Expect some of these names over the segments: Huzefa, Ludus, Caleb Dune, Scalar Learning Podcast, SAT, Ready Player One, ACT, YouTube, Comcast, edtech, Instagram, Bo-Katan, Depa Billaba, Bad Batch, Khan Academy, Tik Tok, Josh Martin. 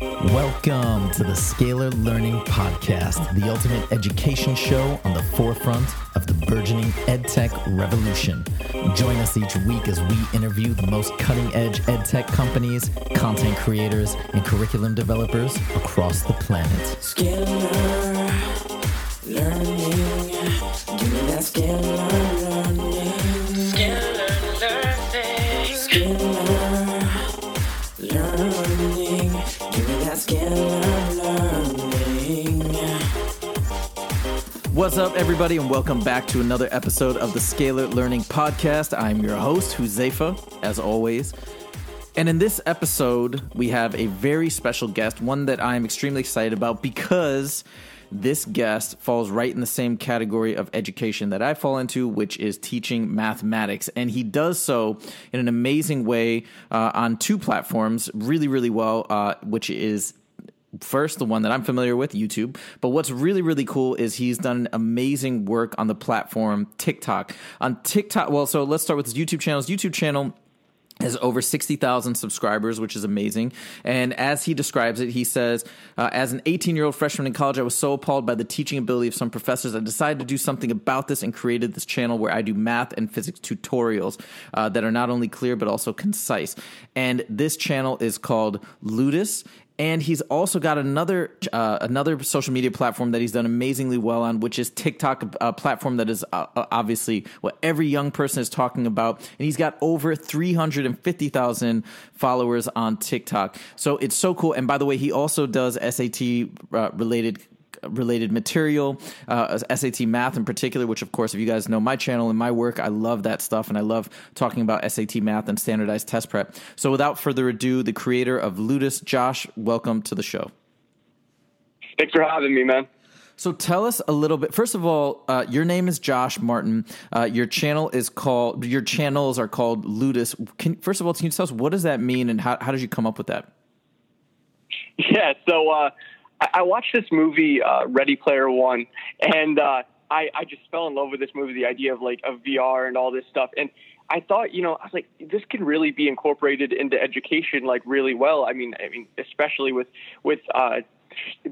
Welcome to the Scalar Learning Podcast, the ultimate education show on the forefront of the burgeoning edtech revolution. Join us each week as we interview the most cutting-edge edtech companies, content creators, and curriculum developers across the planet. Scalar Learning, give me that Scalar Learning. Scalar Learning. Scalar Learning, give me that Scalar Learning. What's up, everybody, and welcome back to another episode of the Scalar Learning Podcast. I'm your host, Huzefa, as always. And in this episode, we have a very special guest, one that I'm extremely excited about because this guest falls right in the same category of education that I fall into, which is teaching mathematics. And he does so in an amazing way on two platforms really, really well, which is first, the one that I'm familiar with, YouTube. But what's really, really cool is he's done amazing work on the platform TikTok. On TikTok, well, so let's start with his YouTube channel. His YouTube channel has over 60,000 subscribers, which is amazing. And as he describes it, he says, as an 18-year-old freshman in college, I was so appalled by the teaching ability of some professors. I decided to do something about this and created this channel where I do math and physics tutorials that are not only clear but also concise. And this channel is called Ludus. And he's also got another social media platform that he's done amazingly well on, which is TikTok, a platform that is obviously what every young person is talking about. And he's got over 350,000 followers on TikTok. So it's so cool. And by the way, he also does SAT-related material, SAT math in particular, which, of course, if you guys know my channel and my work, I love that stuff, and I love talking about SAT math and standardized test prep. So without further ado, the creator of Ludus, Josh, welcome to the show. Thanks for having me, man. So tell us a little bit. First of all, your name is Josh Martin. Your channels are called Ludus. First of all, can you tell us what does that mean, and how did you come up with that? Yeah, so I watched this movie, Ready Player One, and I just fell in love with this movie, the idea of VR and all this stuff. And I thought, I was like, this can really be incorporated into education really well. I mean, especially with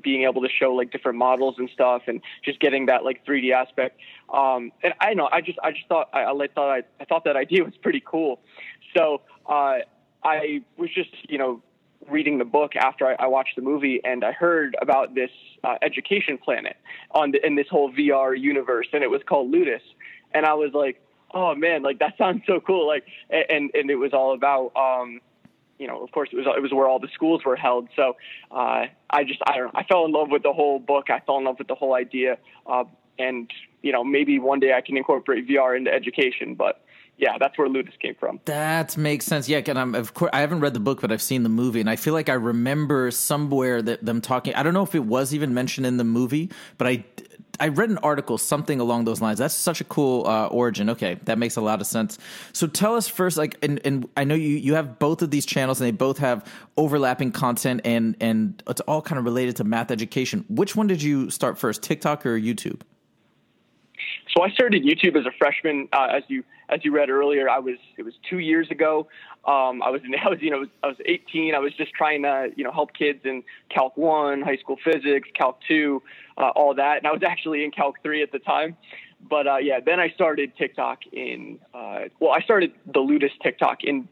being able to show different models and stuff, and just getting that 3D aspect. And I know, I thought that idea was pretty cool. So I was just, reading the book after I watched the movie, and I heard about this education planet in this whole VR universe, and it was called Ludus. And I was like, oh man, that sounds so cool. And it was all about, of course it was where all the schools were held. So I fell in love with the whole book. I fell in love with the whole idea. And maybe one day I can incorporate VR into education, but yeah, that's where Ludus came from. That makes sense. Yeah, and I haven't read the book, but I've seen the movie, and I feel like I remember somewhere that them talking. I don't know if it was even mentioned in the movie, but I read an article, something along those lines. That's such a cool origin. Okay, that makes a lot of sense. So tell us first, and I know you have both of these channels, and they both have overlapping content, and it's all kind of related to math education. Which one did you start first, TikTok or YouTube? So I started YouTube as a freshman. As you read earlier, it was 2 years ago. I was 18. I was just trying to help kids in Calc 1, high school physics, Calc 2, all that. And I was actually in Calc 3 at the time. But then I started TikTok I started the Ludus TikTok in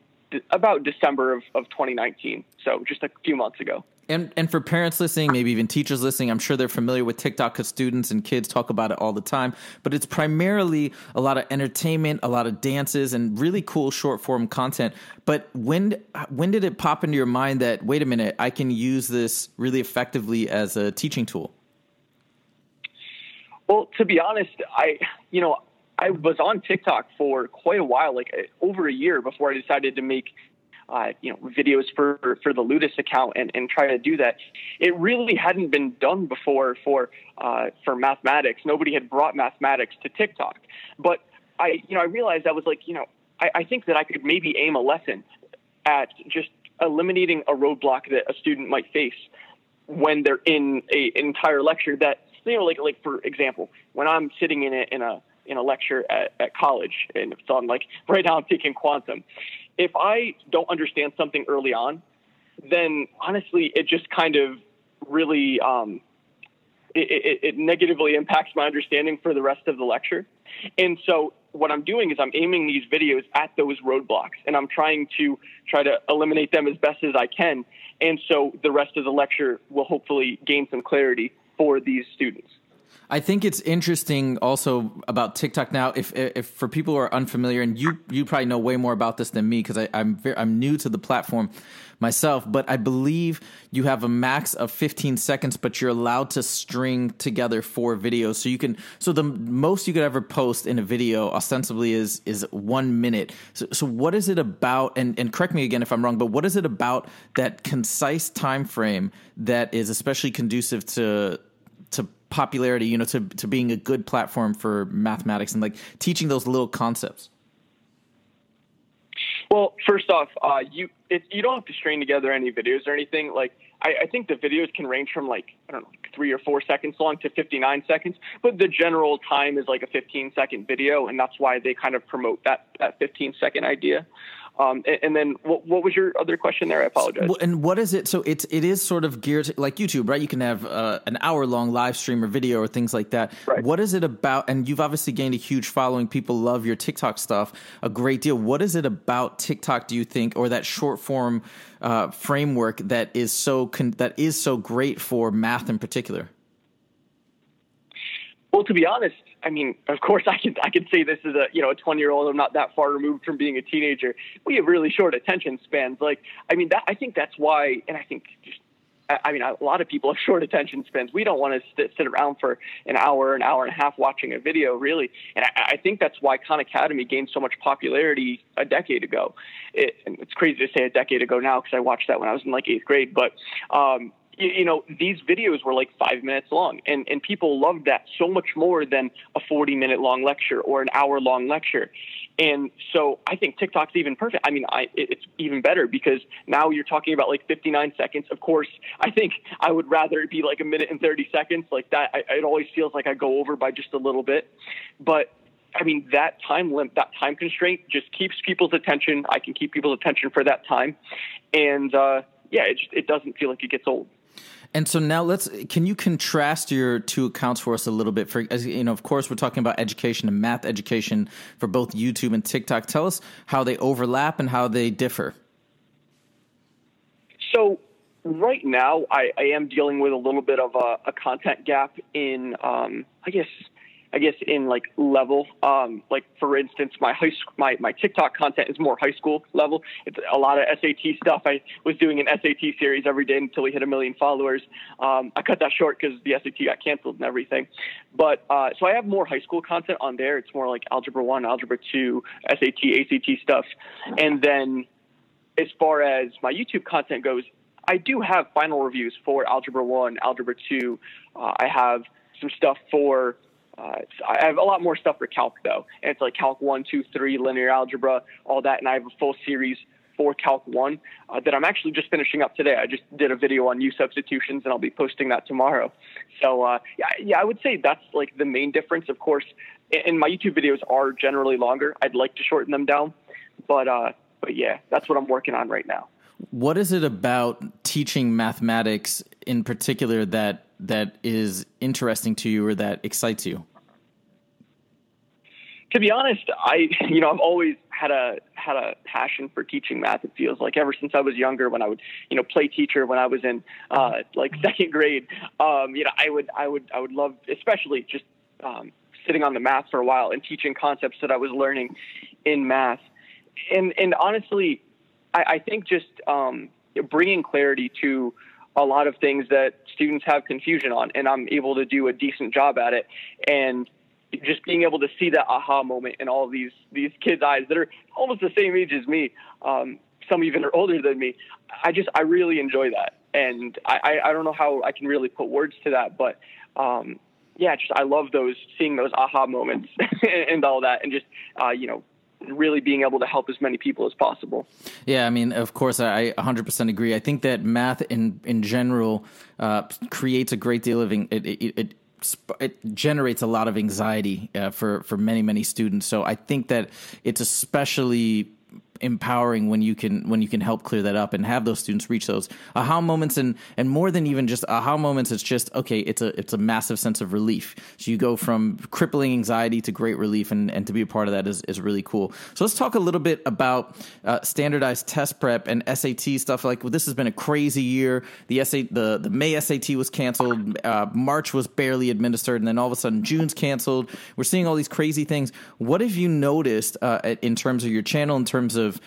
about December of 2019. So just a few months ago. And for parents listening, maybe even teachers listening, I'm sure they're familiar with TikTok because students and kids talk about it all the time. But it's primarily a lot of entertainment, a lot of dances, and really cool short-form content. But when did it pop into your mind that, wait a minute, I can use this really effectively as a teaching tool? Well, to be honest, I was on TikTok for quite a while, over a year before I decided to make videos for the Ludus account and try to do that. It really hadn't been done before for mathematics. Nobody had brought mathematics to TikTok. But I realized I was I think that I could maybe aim a lesson at just eliminating a roadblock that a student might face when they're in an entire lecture that, for example, when I'm sitting in a lecture at college, and it's on right now I'm taking quantum. If I don't understand something early on, then honestly, it just kind of really it negatively impacts my understanding for the rest of the lecture. And so what I'm doing is I'm aiming these videos at those roadblocks, and I'm trying to eliminate them as best as I can. And so the rest of the lecture will hopefully gain some clarity for these students. I think it's interesting also about TikTok now. If for people who are unfamiliar, and you probably know way more about this than me because I'm new to the platform myself, but I believe you have a max of 15 seconds, but you're allowed to string together 4 videos. So you can, so the most you could ever post in a video ostensibly is 1 minute. So what is it about, and correct me again if I'm wrong, but what is it about that concise time frame that is especially conducive to popularity, you know, to being a good platform for mathematics and like teaching those little concepts? Well, first off, you don't have to string together any videos or anything. Like, I think the videos can range from like, I don't know, 3 or 4 seconds long to 59 seconds, but the general time is like a 15-second video, and that's why they kind of promote that 15-second idea. And then what was your other question there? I apologize. And what is it? So it is sort of geared to, like YouTube, right? You can have an hour-long live stream or video or things like that. Right. What is it about? And you've obviously gained a huge following. People love your TikTok stuff a great deal. What is it about TikTok, do you think, or that short-form framework that is so great for math in particular? Well, to be honest, I mean, of course, I can say this as a 20-year-old. I'm not that far removed from being a teenager. We have really short attention spans. Like, I mean, I think that's why, and I think just, I mean, a lot of people have short attention spans. We don't want to sit around for an hour and a half watching a video, really. And I think that's why Khan Academy gained so much popularity a decade ago. And it's crazy to say a decade ago now because I watched that when I was in like 8th grade, but you know, these videos were like 5 minutes long, and people loved that so much more than a 40-minute long lecture or an hour-long lecture. And so I think TikTok's even perfect. I mean, it's even better because now you're talking about like 59 seconds. Of course, I think I would rather it be like a minute and 30 seconds like that. It always feels like I go over by just a little bit. But I mean, that time constraint just keeps people's attention. I can keep people's attention for that time. And it doesn't feel like it gets old. And so now can you contrast your two accounts for us a little bit? Of course, we're talking about education and math education for both YouTube and TikTok. Tell us how they overlap and how they differ. So right now, I am dealing with a little bit of a content gap in, I guess in like level, like for instance, my TikTok content is more high school level. It's a lot of SAT stuff. I was doing an SAT series every day until we hit 1 million followers. I cut that short because the SAT got canceled and everything. But so I have more high school content on there. It's more like Algebra 1, Algebra 2, SAT, ACT stuff. And then as far as my YouTube content goes, I do have final reviews for Algebra 1, Algebra 2. I have some stuff for... I have a lot more stuff for Calc, though. And it's like Calc 1, 2, 3, linear algebra, all that. And I have a full series for Calc 1 that I'm actually just finishing up today. I just did a video on U substitutions, and I'll be posting that tomorrow. So, I would say that's like the main difference. Of course, and my YouTube videos are generally longer. I'd like to shorten them down. But yeah, that's what I'm working on right now. What is it about teaching mathematics in particular that is interesting to you or that excites you? To be honest, I've always had a passion for teaching math. It feels like ever since I was younger, when I would, play teacher when I was in like 2nd grade, I would love, especially just sitting on the math for a while and teaching concepts that I was learning in math. And honestly, I think just bringing clarity to a lot of things that students have confusion on, and I'm able to do a decent job at it. And just being able to see that aha moment in all these kids' eyes that are almost the same age as me, some even are older than me, I really enjoy that. And I don't know how I can really put words to that, but I love seeing those aha moments and all that, and just, really being able to help as many people as possible. Yeah, I mean, of course, I 100% agree. I think that math in general creates a great deal of it generates a lot of anxiety for many, many students. So I think that it's especially empowering when you can help clear that up and have those students reach those aha moments. And more than even just aha moments, it's just, okay, it's a massive sense of relief. So you go from crippling anxiety to great relief, and to be a part of that is really cool. So let's talk a little bit about standardized test prep and SAT stuff. Like, well, this has been a crazy year. The May SAT was canceled. March was barely administered. And then all of a sudden June's canceled. We're seeing all these crazy things. What have you noticed in terms of your channel, in terms of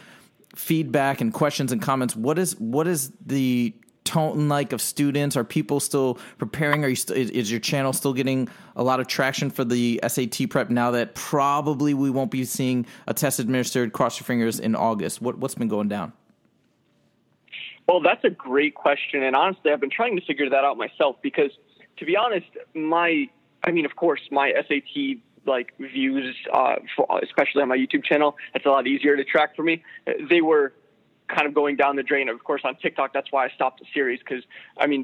feedback and questions and comments? What is the tone like of students? Are people still preparing? Is your channel still getting a lot of traction for the SAT prep now that probably we won't be seeing a test administered, cross your fingers, in August? What's been going down? Well, that's a great question. And honestly, I've been trying to figure that out myself because, to be honest, my SAT views, especially on my YouTube channel, it's a lot easier to track for me. They were kind of going down the drain. Of course, on TikTok, that's why I stopped the series, because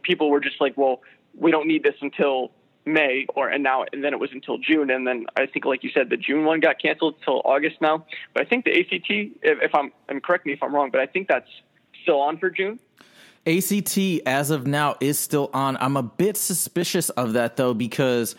people were just like, well, we don't need this until May, and then it was until June, and then I think, like you said, the June one got canceled till August now. But I think the ACT, correct me if I'm wrong, but I think that's still on for June. ACT as of now is still on. I'm a bit suspicious of that though, because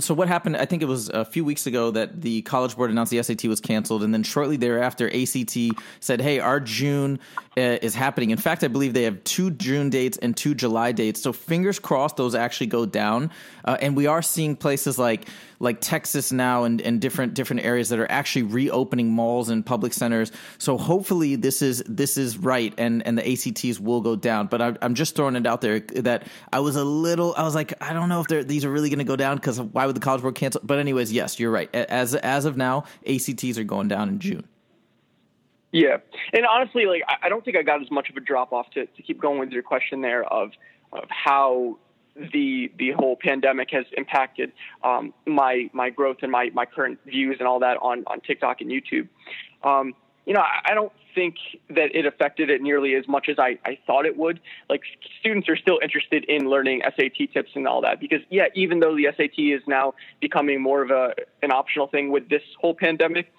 so what happened, I think it was a few weeks ago that the College Board announced the SAT was canceled. And then shortly thereafter, ACT said, hey, our June is happening. In fact, I believe they have 2 June dates and 2 July dates. So fingers crossed those actually go down. And we are seeing places like Texas now and different areas that are actually reopening malls and public centers. So hopefully this is right and the ACTs will go down. But I'm just throwing it out there that I was like, I don't know if these are really going to go down, because why would the College Board cancel? But anyways, yes, you're right. As of now, ACTs are going down in June. Yeah. And honestly, I don't think I got as much of a drop off to keep going with your question there of how the whole pandemic has impacted my growth and my current views and all that on TikTok and YouTube. I don't think that it affected it nearly as much as I thought it would. Students are still interested in learning SAT tips and all that, because even though the SAT is now becoming more of an optional thing with this whole pandemic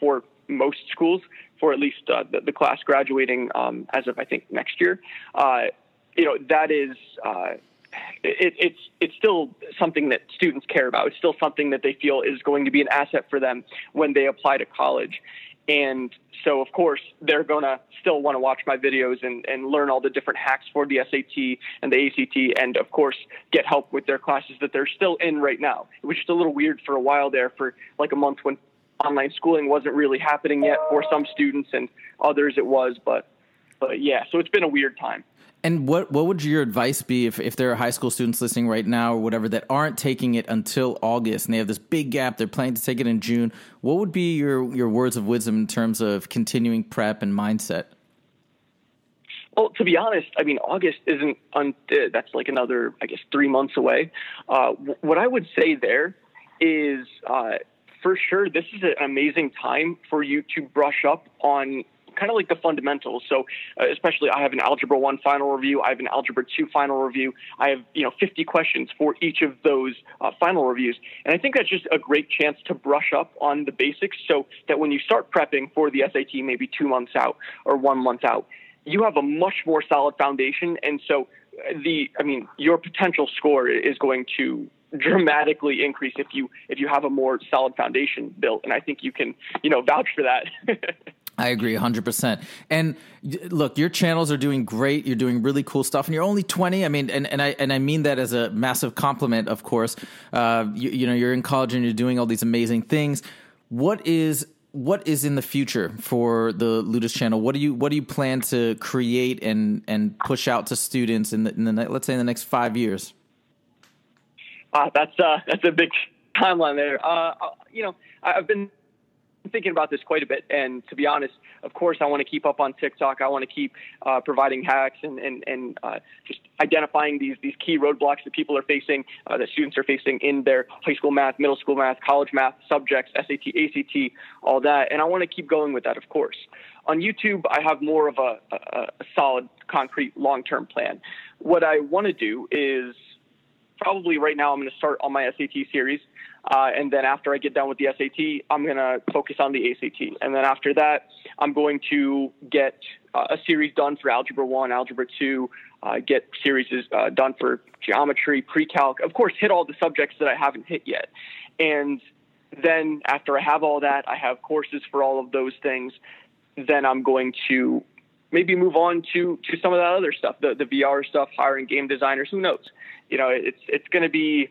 for most schools, for at least the class graduating as of I think next year, that is it's still something that students care about. It's still something that they feel is going to be an asset for them when they apply to college. And so, of course, they're going to still want to watch my videos and learn all the different hacks for the SAT and the ACT, and, of course, get help with their classes that they're still in right now. It was just a little weird for a while there, for a month, when online schooling wasn't really happening yet for some students, and others it was. But yeah, so it's been a weird time. And what would your advice be if there are high school students listening right now or whatever that aren't taking it until August and they have this big gap, they're planning to take it in June? What would be your words of wisdom in terms of continuing prep and mindset? Well, to be honest, August isn't that's another, 3 months away. What I would say there is for sure this is an amazing time for you to brush up on kind of the fundamentals. So especially I have an Algebra 1 final review. I have an Algebra 2 final review. I have, 50 questions for each of those final reviews. And I think that's just a great chance to brush up on the basics so that when you start prepping for the SAT, maybe 2 months out or 1 month out, you have a much more solid foundation. And so your potential score is going to dramatically increase if you have a more solid foundation built. And I think you can, vouch for that. I agree 100%. And look, your channels are doing great. You're doing really cool stuff, and you're only 20. I mean that as a massive compliment, of course. You're in college and you're doing all these amazing things. What is in the future for the Ludus channel? What do you plan to create and push out to students in the let's say in the next 5 years? That's a big timeline there. I've been thinking about this quite a bit, and to be honest, of course, I want to keep up on TikTok. I want to keep providing hacks and just identifying these key roadblocks that people are facing, that students are facing in their high school math, middle school math, college math subjects, SAT, ACT, all that. And I want to keep going with that, of course. On YouTube, I have more of a solid, concrete, long-term plan. What I want to do is probably right now I'm going to start on my SAT series. And then after I get done with the SAT, I'm going to focus on the ACT. And then after that, I'm going to get a series done for Algebra 1, Algebra 2, get series done for geometry, pre-calc, of course, hit all the subjects that I haven't hit yet. And then after I have all that, I have courses for all of those things. Then I'm going to maybe move on to some of that other stuff, the VR stuff, hiring game designers, who knows? You know, it's going to be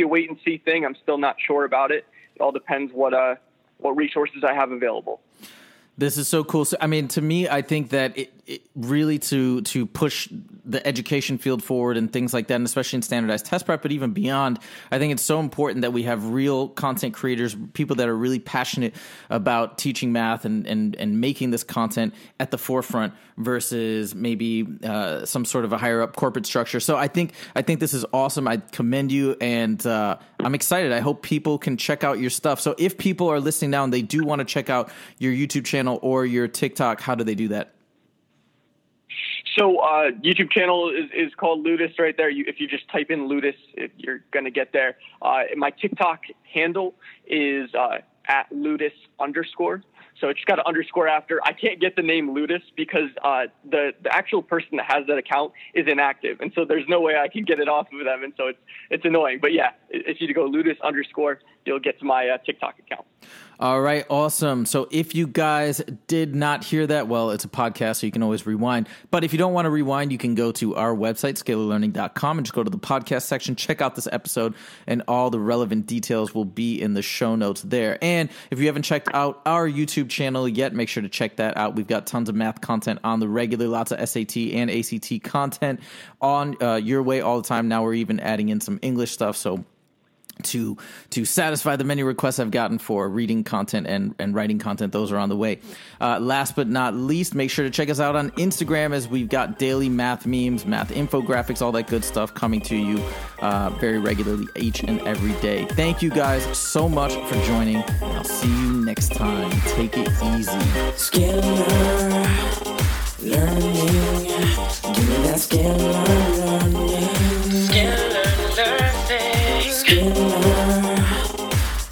a wait and see thing. I'm still not sure about it. It all depends what resources I have available. This is so cool. So, I mean, to me, I think that it really to push the education field forward and things like that, and especially in standardized test prep, but even beyond, I think it's so important that we have real content creators, people that are really passionate about teaching math and making this content at the forefront versus maybe some sort of a higher up corporate structure. So I think this is awesome. I commend you, and I'm excited. I hope people can check out your stuff. So if people are listening now and they do want to check out your YouTube channel or your TikTok, how do they do that? So YouTube channel is called Ludus right there. If you just type in Ludus, you're going to get there. My TikTok handle is at Ludus _. So it's just got an underscore after. I can't get the name Ludus because the actual person that has that account is inactive. And so there's no way I can get it off of them. And so it's annoying. But yeah, if you go Ludus _, you'll get to my TikTok account. All right. Awesome. So if you guys did not hear that, well, it's a podcast, so you can always rewind. But if you don't want to rewind, you can go to our website, scalarlearning.com, and just go to the podcast section, check out this episode, and all the relevant details will be in the show notes there. And if you haven't checked out our YouTube channel yet, make sure to check that out. We've got tons of math content on the regular, lots of SAT and ACT content on your way all the time. Now we're even adding in some English stuff, so to satisfy the many requests I've gotten for reading content and writing content, those are on the way. Last but not least, make sure to check us out on Instagram, as we've got daily math memes, math infographics, all that good stuff coming to you very regularly each and every day. Thank you guys so much for joining, and I'll see you next time. Take it easy. Scalar learning. Give me that scalar learning. Scalar learning. Scalar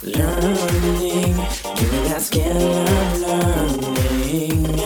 learning, give me that scalar learning.